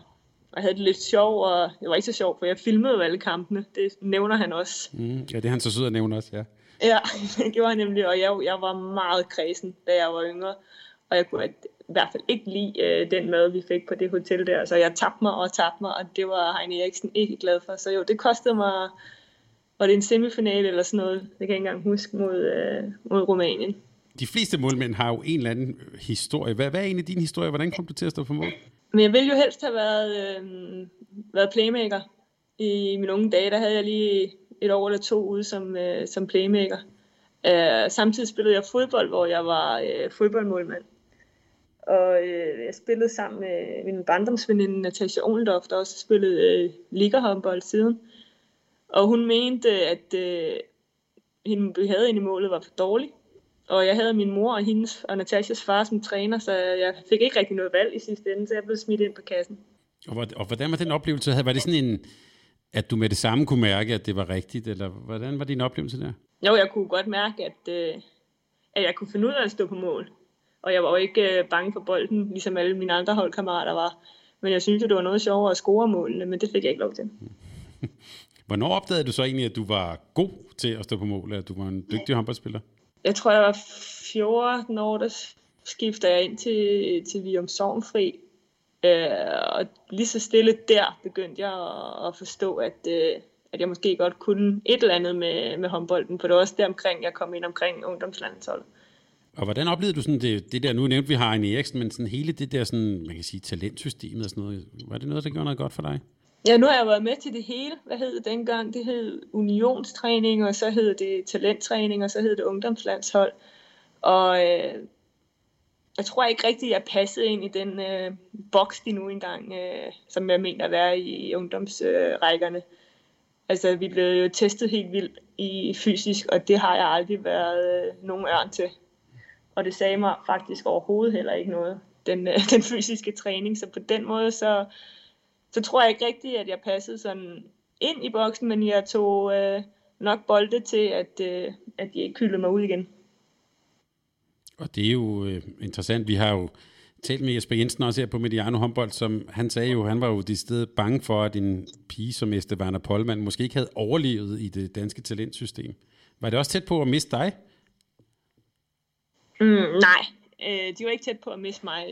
og havde det lidt sjovt, og det var ikke så sjovt, for jeg filmede jo alle kampene. Det nævner han også. Ja, det er han så sød at nævne også, ja. Ja, det gjorde han nemlig, og jeg var meget kræsen, da jeg var yngre. Og jeg kunne i hvert fald ikke lide den mad, vi fik på det hotel der. Så jeg tabte mig, og det var Heine Eriksen ikke glad for. Så jo, det kostede mig, var det en semifinale eller sådan noget, det kan jeg ikke engang huske, mod Rumænien. De fleste målmænd har jo en eller anden historie. Hvad er en af dine historier? Hvordan kom du til at stå for mål? Men jeg ville jo helst have været playmaker. I mine unge dage, der havde jeg lige et år eller to ude som playmaker. Samtidig spillede jeg fodbold, hvor jeg var fodboldmålmand. Og jeg spillede sammen med min barndomsveninde Natasha Ohlendorf, der også spillede ligahåndbold siden. Og hun mente, at hende, vi havde inde i målet, var for dårlig. Og jeg havde min mor og hendes og Natashas far som træner, så jeg fik ikke rigtig noget valg i sidste ende, så jeg blev smidt ind på kassen. Og hvordan var den oplevelse? Var det sådan en, at du med det samme kunne mærke, at det var rigtigt, eller hvordan var din oplevelse der? Jo, jeg kunne godt mærke, at jeg kunne finde ud af at stå på mål. Og jeg var jo ikke bange for bolden, ligesom alle mine andre holdkammerater var. Men jeg syntes, det var noget sjovere at score målene, men det fik jeg ikke lov til. Hvornår opdagede du så egentlig, at du var god til at stå på mål, at du var en dygtig håndboldspiller? Jeg tror, jeg var 14 år, der skifter jeg ind til Vium Sovnfri. Og lige så stille der begyndte jeg at forstå, at jeg måske godt kunne et eller andet med håndbolden. For det var også deromkring, jeg kom ind omkring ungdomslandsholdet. Og hvordan oplevede du sådan det der, nu nævnte vi Heine Eriksen, men sådan hele det der, sådan, man kan sige, talentsystemet og sådan noget, var det noget, der gjorde noget godt for dig? Ja, nu har jeg været med til det hele. Hvad hed det dengang? Det hed unionstræning, og så hed det talenttræning, og så hed det ungdomslandshold. Og jeg tror ikke rigtigt, jeg passede ind i den boks, de nu engang, som jeg mener at være i ungdomsrækkerne. Altså, vi blev jo testet helt vildt i fysisk, og det har jeg aldrig været nogen ørn til. Og det sagde mig faktisk overhovedet heller ikke noget, den fysiske træning. Så på den måde, så tror jeg ikke rigtigt, at jeg passede sådan ind i boksen, men jeg tog nok bolde til, at de ikke kyldede mig ud igen. Og det er jo interessant. Vi har jo talt med Jesper Jensen også her på Mediano Håndbold, som han sagde jo, han var jo det sted bange for, at en pige som Esteban Polman måske ikke havde overlevet i det danske talentsystem. Var det også tæt på at miste dig? Nej, de var ikke tæt på at miste mig.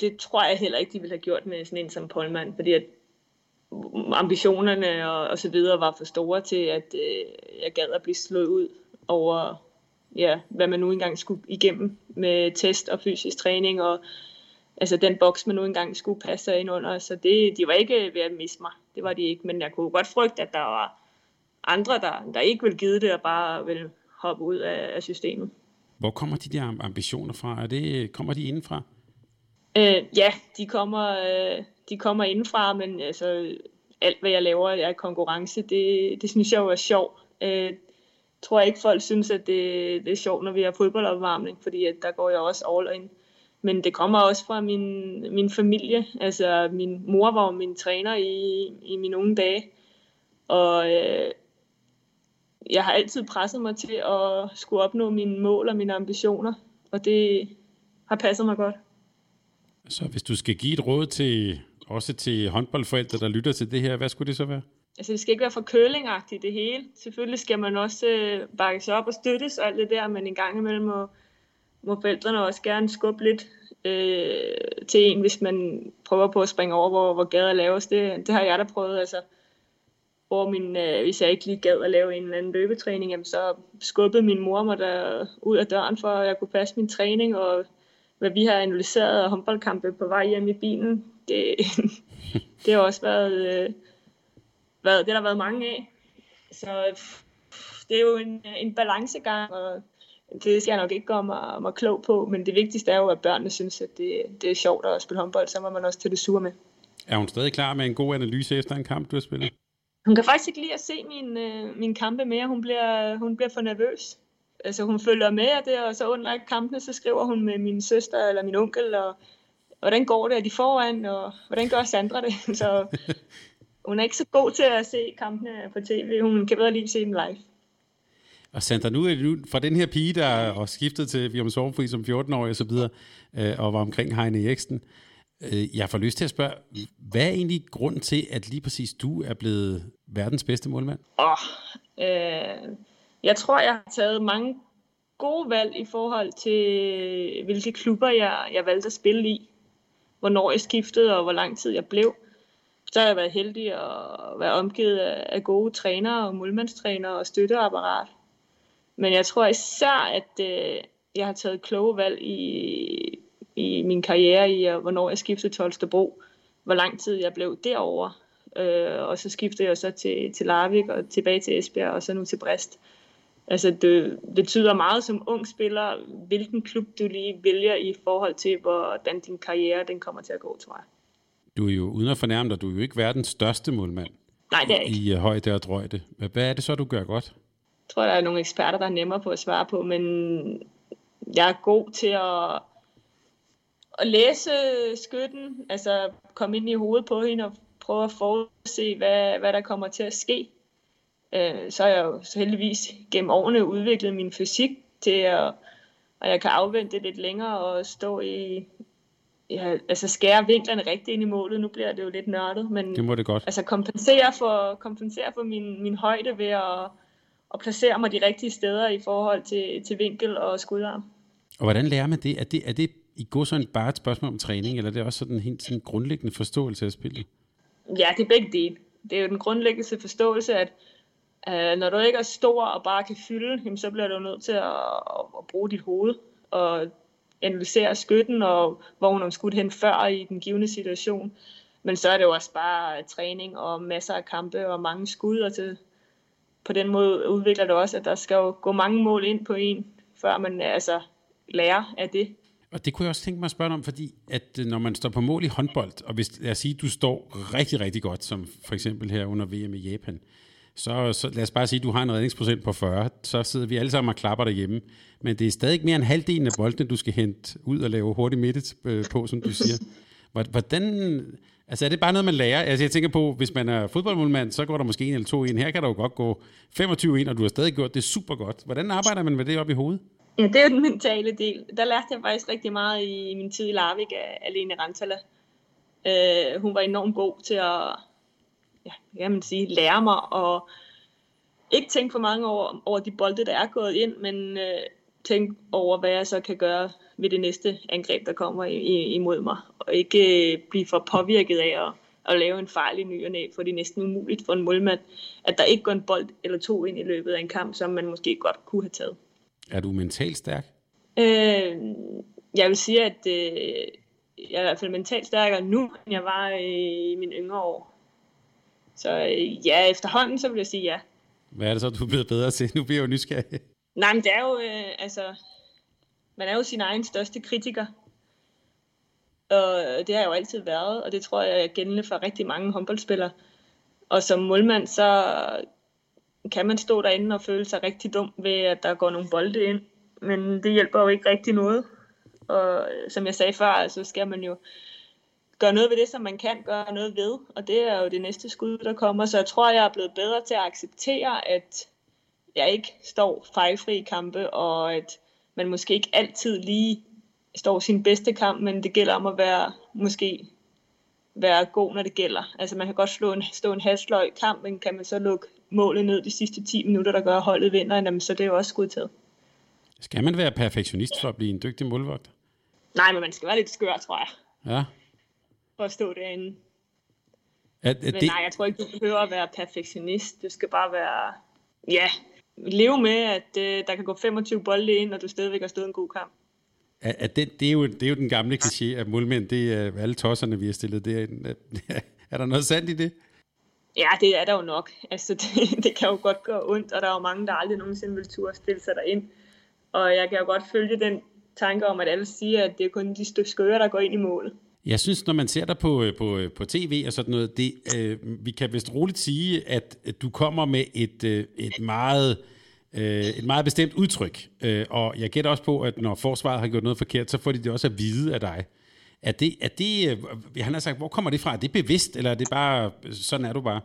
Det tror jeg heller ikke, de ville have gjort med sådan en som Polman, fordi at ambitionerne og så videre var for store til, at jeg gad at blive slået ud over, ja, hvad man nu engang skulle igennem med test og fysisk træning, og altså den boks, man nu engang skulle passe sig ind under. Så de var ikke ved at miste mig, det var de ikke, men jeg kunne godt frygte, at der var andre, der ikke ville give det og bare ville hoppe ud af systemet. Hvor kommer de der ambitioner fra? Kommer de indenfra? Ja, de kommer indenfra, men altså, alt, hvad jeg laver af konkurrence, det synes jeg jo er sjovt. Tror jeg ikke, folk synes, at det er sjovt, når vi har fodboldopvarmning, fordi at der går jeg også all in. Men det kommer også fra min familie. Altså, min mor var min træner i mine unge dage, og jeg har altid presset mig til at skulle opnå mine mål og mine ambitioner, og det har passet mig godt. Så hvis du skal give et råd til håndboldforældre, der lytter til det her, hvad skulle det så være? Altså, det skal ikke være for curlingagtigt det hele. Selvfølgelig skal man også bakkes op og støttes og alt det der, men en gang imellem må forældrene også gerne skubbe lidt til en, hvis man prøver på at springe over, hvor gader laves. Det har jeg da prøvet, altså. Hvor hvis jeg ikke lige gad at lave en eller anden løbetræning, jamen, så skubbede min mor mig der ud af døren, for at jeg kunne passe min træning, og hvad vi har analyseret af håndboldkampe på vej hjem i bilen, det har også været, det har der været mange af. Så det er jo en balancegang, og det skal jeg nok ikke gøre mig klog på, men det vigtigste er jo, at børnene synes, at det er sjovt at spille håndbold, så må man også tage det sure med. Er hun stadig klar med en god analyse efter en kamp, du har spillet? Hun kan faktisk ikke lide at se mine kampe mere. Hun bliver for nervøs. Altså, hun følger med af det, og så under kampene, så skriver hun med min søster eller min onkel, og hvordan går det, er de foran, og hvordan gør Sandra det? Så hun er ikke så god til at se kampene på tv. Hun kan bedre lige se dem live. Og Sandra, nu fra den her pige, der og skiftet til Virum Sorgenfri som 14-årig og så videre, og var omkring Heine Eriksen. Jeg får lyst til at spørge, hvad er egentlig grunden til, at lige præcis du er blevet verdens bedste målmand? Jeg tror, jeg har taget mange gode valg i forhold til, hvilke klubber jeg valgte at spille i. Hvornår jeg skiftede, og hvor lang tid jeg blev. Så har jeg været heldig at være omgivet af gode trænere og målmandstrænere og støtteapparat. Men jeg tror især, at jeg har taget kloge valg i min karriere i, hvornår jeg skiftede til Holstebro, hvor lang tid jeg blev derovre. Og så skiftede jeg så til Larvik og tilbage til Esbjerg og så nu til Brest. Altså det betyder meget som ung spiller, hvilken klub du lige vælger i forhold til, hvordan din karriere den kommer til at gå, tror jeg. Du er jo, uden at fornærme dig, du er jo ikke verdens største målmand. Nej, det er ikke. I højde og drøjde. Hvad er det så, du gør godt? Jeg tror, der er nogle eksperter, der er nemmere på at svare på, men jeg er god til at læse skytten, altså komme ind i hovedet på hende og prøve at forudse, hvad der kommer til at ske. Så har jeg jo så heldigvis gennem årene udviklet min fysik til, at jeg kan afvente lidt længere og stå i... Ja, altså skære vinklerne rigtigt ind i målet. Nu bliver det jo lidt nørdet, men det må det godt. Altså kompensere for min højde ved at placere mig de rigtige steder i forhold til vinkel og skudarm. Og hvordan lærer man det? Er det i går sådan bare et spørgsmål om træning, eller er det også sådan en helt sådan grundlæggende forståelse af spillet? Ja, det er begge dele. Det er jo den grundlæggende forståelse, at når du ikke er stor og bare kan fylde, jamen, så bliver du nødt til at bruge dit hoved og analysere skytten, og hvor hun har skudt hen før i den givne situation. Men så er det jo også bare træning og masser af kampe og mange skud, og på den måde udvikler det også, at der skal jo gå mange mål ind på en, før man altså lærer af det. Og det kunne jeg også tænke mig at spørge om, fordi at når man står på mål i håndbold, og hvis lad os sige, du står rigtig, rigtig godt, som for eksempel her under VM i Japan, så lad os bare sige, at du har en redningsprocent på 40, så sidder vi alle sammen og klapper derhjemme. Men det er stadig ikke mere end halvdelen af boldene, du skal hente ud og lave hurtigt midtet på, som du siger. Hvordan, altså er det bare noget, man lærer? Altså jeg tænker på, hvis man er fodboldmålmand, så går der måske 1 eller 2 ind. Her kan der jo godt gå 25 ind, og du har stadig gjort det super godt. Hvordan arbejder man med det op i hovedet? Ja, det er jo den mentale del. Der lærte jeg faktisk rigtig meget i min tid i Larvik af Lene Rantala. Hun var enormt god til at... Ja, man sige, lære mig og ikke tænke for mange over de bolde, der er gået ind, men tænke over, hvad jeg så kan gøre ved det næste angreb, der kommer imod mig. Og ikke blive for påvirket af at lave en fejl i ny og næ, for det er næsten umuligt for en målmand, at der ikke går en bold eller 2 ind i løbet af en kamp, som man måske godt kunne have taget. Er du mentalt stærk? Jeg vil sige, at jeg er i hvert fald mentalt stærkere nu, end jeg var i mine yngre år. Så ja, efterhånden, så vil jeg sige ja. Hvad er det så, du er blevet bedre til? Nu bliver jeg jo nysgerrig. Nej, men det er jo, man er jo sin egen største kritiker. Og det har jeg jo altid været, og det tror jeg er gældende for rigtig mange håndboldspillere. Og som målmand, så kan man stå derinde og føle sig rigtig dum ved, at der går nogle bolde ind. Men det hjælper jo ikke rigtig noget. Og som jeg sagde før, så skal man jo... gøre noget ved det, som man kan gøre noget ved, og det er jo det næste skud, der kommer. Så jeg tror, jeg er blevet bedre til at acceptere, at jeg ikke står fejlfri i kampe, og at man måske ikke altid lige står sin bedste kamp, men det gælder om at være god, når det gælder. Altså man kan godt stå en halsløg kamp, men kan man så lukke målet ned de sidste 10 minutter, der gør holdet vinder, jamen, så det er jo også skudtaget. Skal man være perfektionist for at blive en dygtig målvogter? Nej, men man skal være lidt skør, tror jeg. Ja. For at stå derinde. Men nej, jeg tror ikke, du behøver at være perfektionist. Du skal bare være... Ja, leve med, at der kan gå 25 bolde ind, og du stadigvæk har stået en god kamp. Det er jo den gamle kliché, at målmænd, det er alle tosserne, vi har stillet derind. Er der noget sandt i det? Ja, det er der jo nok. Altså, det kan jo godt gøre ondt, og der er jo mange, der aldrig nogensinde vil turde stille sig derind. Og jeg kan jo godt følge den tanke om, at alle siger, at det er kun de stykke skøre, der går ind i målet. Jeg synes, når man ser dig på tv og sådan noget, vi kan vist roligt sige, at du kommer med et meget bestemt udtryk. Og jeg gætter også på, at når forsvaret har gjort noget forkert, så får de det også at vide af dig. Han har sagt, hvor kommer det fra? Er det bevidst, eller er det bare, sådan er du bare?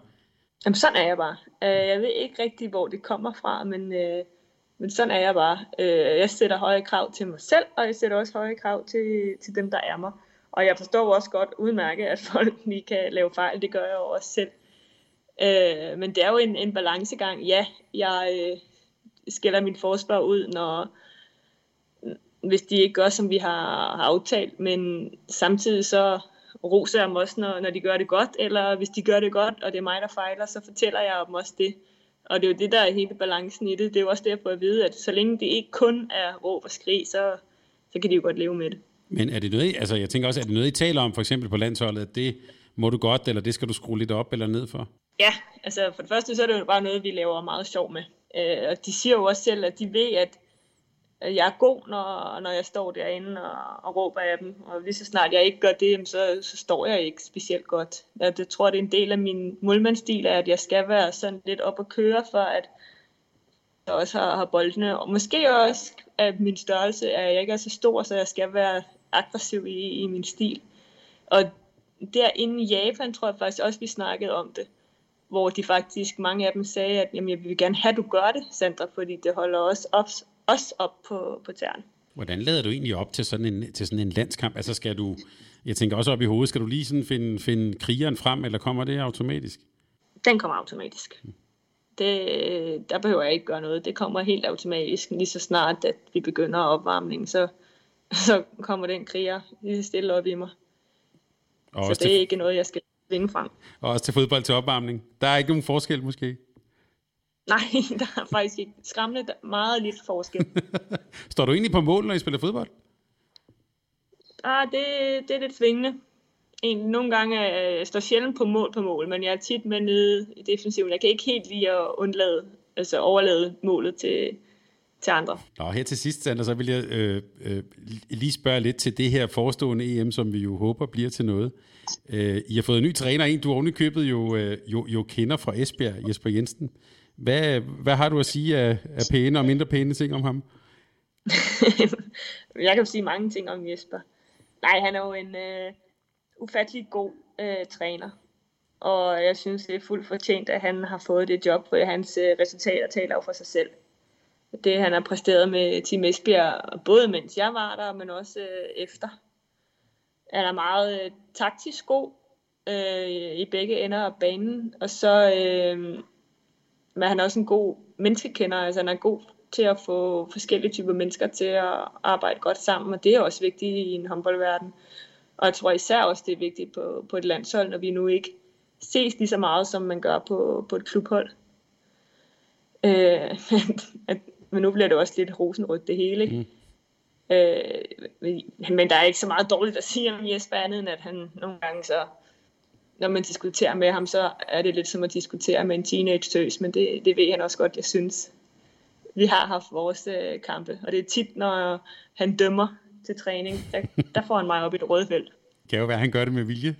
Jamen, sådan er jeg bare. Jeg ved ikke rigtig, hvor det kommer fra, men Men sådan er jeg bare. Jeg sætter høje krav til mig selv, og jeg sætter også høje krav til dem, der er mig. Og jeg forstår også godt udmærket, at folk lige kan lave fejl. Det gør jeg jo også selv. Men det er jo en balancegang. Ja, jeg skælder mine forspørg ud, hvis de ikke gør, som vi har aftalt. Men samtidig så roser jeg dem også, når de gør det godt. Eller hvis de gør det godt, og det er mig, der fejler, så fortæller jeg dem også det. Og det er jo det, der er hele balancen i det. Det er jo også det, jeg får at vide, at så længe det ikke kun er råb og skrig, så kan de jo godt leve med det. Men er det noget, altså jeg tænker også, er det noget, I taler om for eksempel på landsholdet, at det må du godt, eller det skal du skrue lidt op eller ned for? Ja, altså for det første, så er det jo bare noget, vi laver meget sjov med. Og de siger jo også selv, at de ved, at jeg er god, når jeg står derinde og råber af dem. Og lige så snart jeg ikke gør det, så står jeg ikke specielt godt. Jeg tror, det er en del af min målmandsstil, at jeg skal være sådan lidt op og køre, for at jeg også har boldene. Og måske også, at min størrelse er, at jeg ikke er så stor, så jeg skal være aggressiv i min stil. Og derinde i Japan, tror jeg faktisk også, vi snakkede om det. Hvor de faktisk, mange af dem sagde, at jamen, jeg vil gerne have, at du gør det, Sandra, fordi det holder os op på tæerne. Hvordan lader du egentlig op til sådan en landskamp? Altså skal du, jeg tænker også op i hovedet, skal du lige sådan finde krigeren frem, eller kommer det automatisk? Den kommer automatisk. Der behøver jeg ikke gøre noget. Det kommer helt automatisk. Lige så snart, at vi begynder opvarmningen, så kommer den kriger lige stille op i mig. Og så det er ikke noget, jeg skal vinge frem. Og også til fodbold til opvarmning. Der er ikke nogen forskel måske? Nej, der er faktisk ikke skræmmende meget lidt forskel. Står du egentlig på mål, når I spiller fodbold? Det er lidt svingende. Nogle gange jeg står sjældent på mål, men jeg er tit med nede i defensiven. Jeg kan ikke helt lide at overlade målet til andre. Nå, her til sidst, Sandra, så vil jeg lige spørge lidt til det her forestående EM, som vi jo håber bliver til noget. I har fået en ny træner, en du ovenikøbet jo kender fra Esbjerg, Jesper Jensen. Hvad har du at sige af pæne og mindre pæne ting om ham? Jeg kan sige mange ting om Jesper. Nej, han er jo en ufattelig god træner. Og jeg synes, det er fuldt fortjent, at han har fået det job, for hans resultater taler jo for sig selv. Det, han har præsteret med Team Esbjerg, både mens jeg var der, men også efter. Han er meget taktisk god i begge ender af banen. Og så... Men han er også en god menneskekender, altså han er god til at få forskellige typer mennesker til at arbejde godt sammen, og det er også vigtigt i en håndboldverden. Og jeg tror især også, det er vigtigt på et landshold, når vi nu ikke ses lige så meget, som man gør på et klubhold. Men nu bliver det også lidt rosenrødt det hele, ikke? Men der er ikke så meget dårligt at sige om Jesper andet, end at han nogle gange så... Når man diskuterer med ham, så er det lidt som at diskutere med en teenage-tøs, men det ved han også godt, jeg synes. Vi har haft vores kampe, og det er tit, når han dømmer til træning, der får han mig op i et rødfelt. Det kan jo være, han gør det med vilje.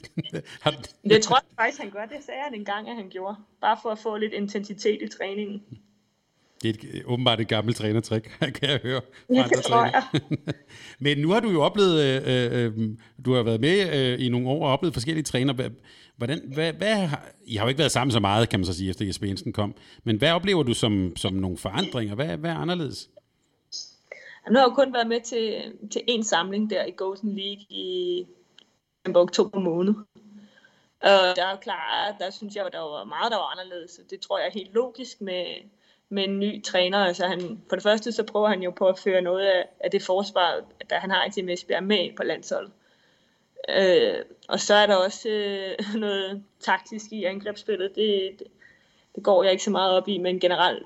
Det tror jeg faktisk, han gør. Det sagde han en gang, at han gjorde. Bare for at få lidt intensitet i træningen. Det er åbenbart et gammelt trænertrik, kan jeg høre. Det tror jeg. Men nu har du jo oplevet, du har været med i nogle år og oplevet forskellige trænere. I har jo ikke været sammen så meget, kan man så sige, efter Jesper Jensen kom. Men hvad oplever du som nogle forandringer? Hvad er anderledes? Jamen, nu har jeg kun været med til en samling der i Golden League i oktober måned. Og der er jo klart, der synes jeg, der var meget, der var anderledes. Det tror jeg er helt logisk med en ny træner. Altså han, for det første så prøver han jo på at føre noget af det forsvar, der han har i Team Esbjerg med på landsholdet. Og så er der også noget taktisk i angrebsspillet. Det går jeg ikke så meget op i, men generelt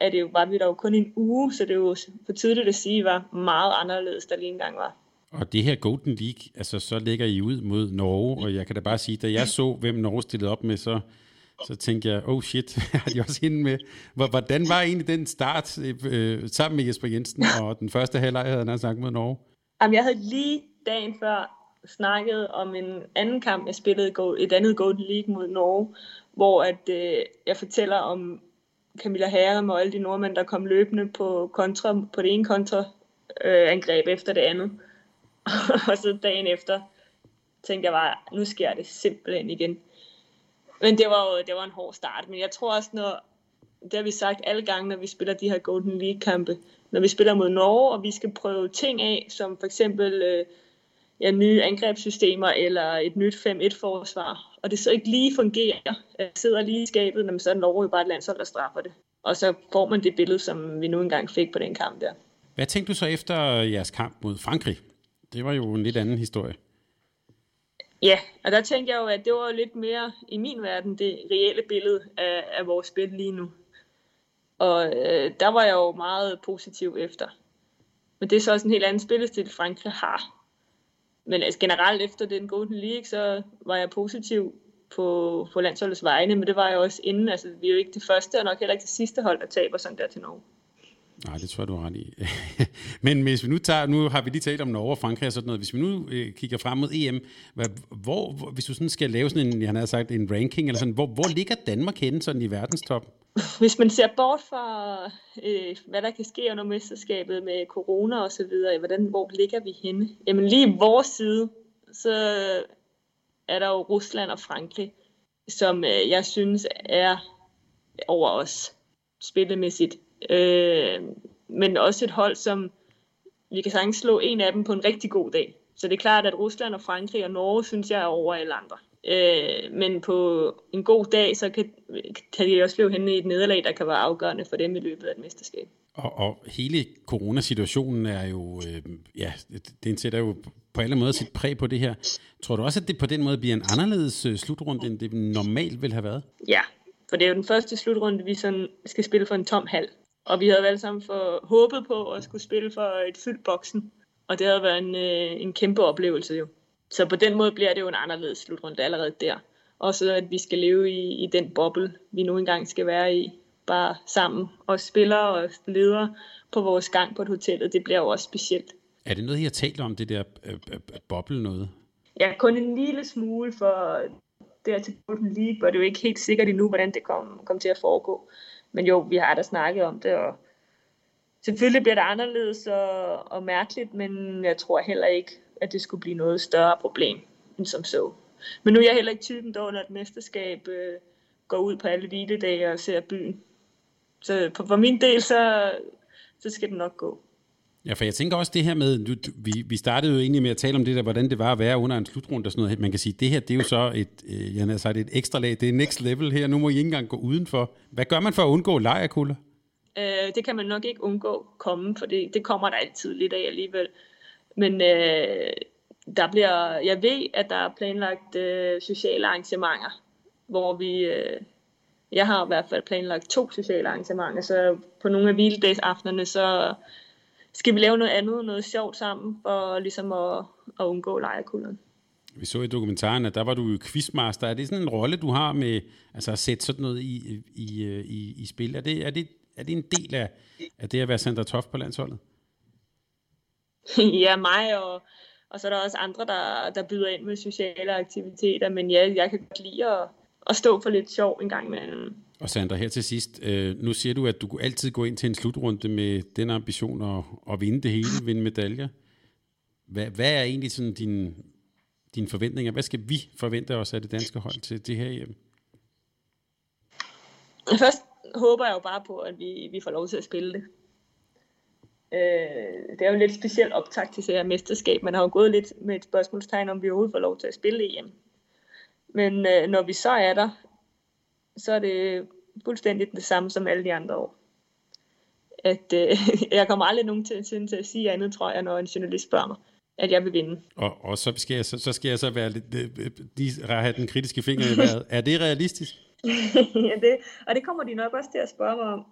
er det jo bare, vi der jo kun en uge, så det er jo for tidligt at sige, var meget anderledes, der lige engang var. Og det her Golden League, altså så ligger I ud mod Norge, og jeg kan da bare sige, da jeg så, hvem Norge stillede op med, så tænkte jeg, oh shit, har de også hende med? Hvordan var egentlig den start sammen med Jesper Jensen, og den første halvleg havde han snakket mod Norge? Jamen, jeg havde lige dagen før snakket om en anden kamp, jeg spillede et andet Golden League mod Norge, hvor at, jeg fortæller om Camilla Herrem og alle de nordmænd, der kom løbende på det ene kontraangreb efter det andet. Og så dagen efter tænkte jeg bare, nu sker det simpelthen igen. Men det var en hård start, men jeg tror også, når det har vi sagt alle gange, når vi spiller de her Golden League-kampe. Når vi spiller mod Norge, og vi skal prøve ting af, som for eksempel nye angrebssystemer eller et nyt 5-1-forsvar, og det så ikke lige fungerer, sidder lige i skabet, men så er Norge jo bare et landshold, der straffer det. Og så får man det billede, som vi nu engang fik på den kamp der. Hvad tænkte du så efter jeres kamp mod Frankrig? Det var jo en lidt anden historie. Ja, og der tænkte jeg jo, at det var lidt mere i min verden det reelle billede af vores spil lige nu. Og der var jeg jo meget positiv efter. Men det er så også en helt anden spillestil, Frankrig har. Men altså, generelt efter den Golden League, så var jeg positiv på landsholdets vegne, men det var jeg også inden. Altså, vi er jo ikke det første, og nok heller ikke det sidste hold, der taber sådan der til Norge. Nej, det tror jeg, du har ret i. Men hvis vi nu har vi lige talt om Norge og Frankrig og sådan noget. Hvis vi nu kigger frem mod EM, hvor hvis du sådan skal lave sådan en, jeg har sagt, en ranking, eller sådan, hvor ligger Danmark henne sådan i verdenstoppen? Hvis man ser bort fra, hvad der kan ske under mesterskabet med corona og så videre, hvor ligger vi henne? Jamen lige i vores side, så er der jo Rusland og Frankrig, som jeg synes er over os spillemæssigt. Men også et hold, som vi kan sagtens slå en af dem på en rigtig god dag. Så det er klart, at Rusland og Frankrig og Norge, synes jeg, er over alle andre. Men på en god dag, så kan de også blive henne i et nederlag, der kan være afgørende for dem i løbet af et mesterskab. Og hele coronasituationen er jo, den sætter jo på alle måder sit præg på det her. Tror du også, at det på den måde bliver en anderledes slutrunde, end det normalt ville have været? Ja, for det er jo den første slutrunde, vi sådan skal spille for en tom hal. Og vi havde jo alle sammen håbet på at skulle spille for et fyldt boksen. Og det havde været en kæmpe oplevelse jo. Så på den måde bliver det jo en anderledes slutrunde allerede der. Og så at vi skal leve i den boble, vi nu engang skal være i. Bare sammen. Og spillere og ledere på vores gang på et hotel, og det bliver jo også specielt. Er det noget, I har talt om, det der boble noget? Ja, kun en lille smule, for der til Golden League, og det er jo ikke helt sikkert endnu, hvordan det kom til at foregå. Men jo, vi har da snakket om det, og selvfølgelig bliver det anderledes og mærkeligt, men jeg tror heller ikke, at det skulle blive noget større problem, end som så. Men nu er jeg heller ikke typen, der under et mesterskab går ud på alle hviledage og ser byen. Så for min del, så skal det nok gå. Ja, for jeg tænker også det her med, vi startede jo egentlig med at tale om det der, hvordan det var at være under en slutrunde og sådan noget. Man kan sige, det her, det er jo så et ekstra lag, det er next level her, nu må I ikke engang gå udenfor. Hvad gør man for at undgå lejrkulder? Det kan man nok ikke undgå komme, for det kommer der altid lidt af alligevel. Men jeg ved, at der er planlagt sociale arrangementer, hvor vi... Jeg har i hvert fald planlagt 2 sociale arrangementer, så på nogle af hviledagsaftenerne, så... Skal vi lave noget andet, noget sjovt sammen, for ligesom at undgå lejrkulderen? Vi så i dokumentaren, at der var du jo quizmaster. Er det sådan en rolle, du har med altså at sætte sådan noget i spil? Er det en del af det at være Sandra Toft på landsholdet? Ja, mig, og så er der også andre, der byder ind med sociale aktiviteter. Men ja, jeg kan godt lide at stå for lidt sjov en gang imellem. Og Sandra, her til sidst, nu siger du, at du altid går ind til en slutrunde med den ambition at vinde det hele, vinde medaljer. Hvad er egentlig sådan dine forventninger? Hvad skal vi forvente os af det danske hold til det her hjem? Først håber jeg jo bare på, at vi får lov til at spille det. Det er jo lidt specielt optakt til det her mesterskab. Man har jo gået lidt med et spørgsmålstegn, om vi overhovedet får lov til at spille det hjem. Men når vi så er der, så er det fuldstændig det samme som alle de andre år. At, jeg kommer aldrig nogensinde til at sige andet, tror jeg, når en journalist spørger mig, at jeg vil vinde. Og så skal jeg være lidt, have den kritiske finger i vejret. Er det realistisk? Ja, det kommer de nok også til at spørge mig om,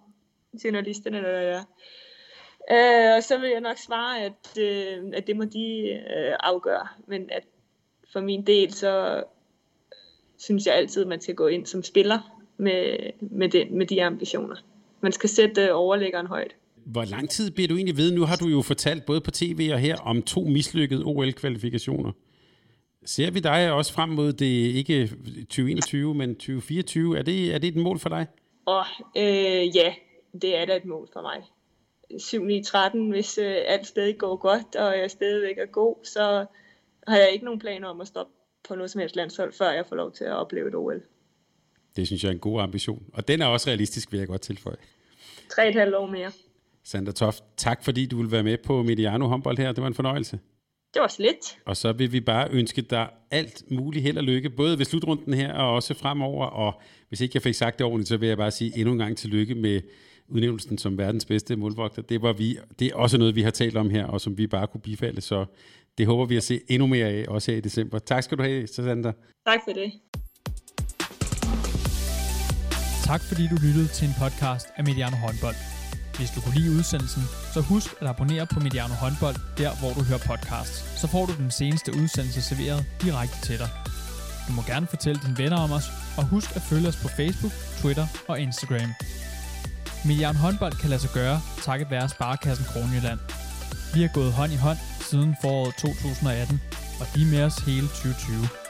journalisterne. Ja. Og så vil jeg nok svare, at det må de afgøre. Men at for min del, så... synes jeg altid, at man skal gå ind som spiller med de ambitioner. Man skal sætte overliggeren højt. Hvor lang tid bliver du egentlig ved? Nu har du jo fortalt både på tv og her om 2 mislykkede OL-kvalifikationer. Ser vi dig også frem mod det, ikke 2021, men 2024? Er det et mål for dig? Ja, det er da et mål for mig. 7-9-13, hvis alt stadig går godt, og jeg stadigvæk er god, så har jeg ikke nogen planer om at stoppe på noget som helst landshold, før jeg får lov til at opleve et OL. Det synes jeg er en god ambition. Og den er også realistisk, vil jeg godt tilføje. 3,5 år mere. Sandra Toft, tak fordi du ville være med på Mediano Håndbold her. Det var en fornøjelse. Det var slet. Og så vil vi bare ønske dig alt muligt held og lykke, både ved slutrunden her og også fremover. Og hvis ikke jeg fik sagt det ordentligt, så vil jeg bare sige endnu en gang tillykke med udnævnelsen som verdens bedste målvogter. Det er også noget, vi har talt om her, og som vi bare kunne bifalde. Så det håber vi at se endnu mere af, også her i december. Tak skal du have, Sandra. Tak for det. Tak fordi du lyttede til en podcast af Mediano Håndbold. Hvis du kunne lide udsendelsen, så husk at abonnere på Mediano Håndbold, der hvor du hører podcasts. Så får du den seneste udsendelse serveret direkte til dig. Du må gerne fortælle dine venner om os, og husk at følge os på Facebook, Twitter og Instagram. Mediano Håndbold kan lade sig gøre, takket være Sparkassen Kronjylland. Vi har gået hånd i hånd siden foråret 2018, og de er med os hele 2020.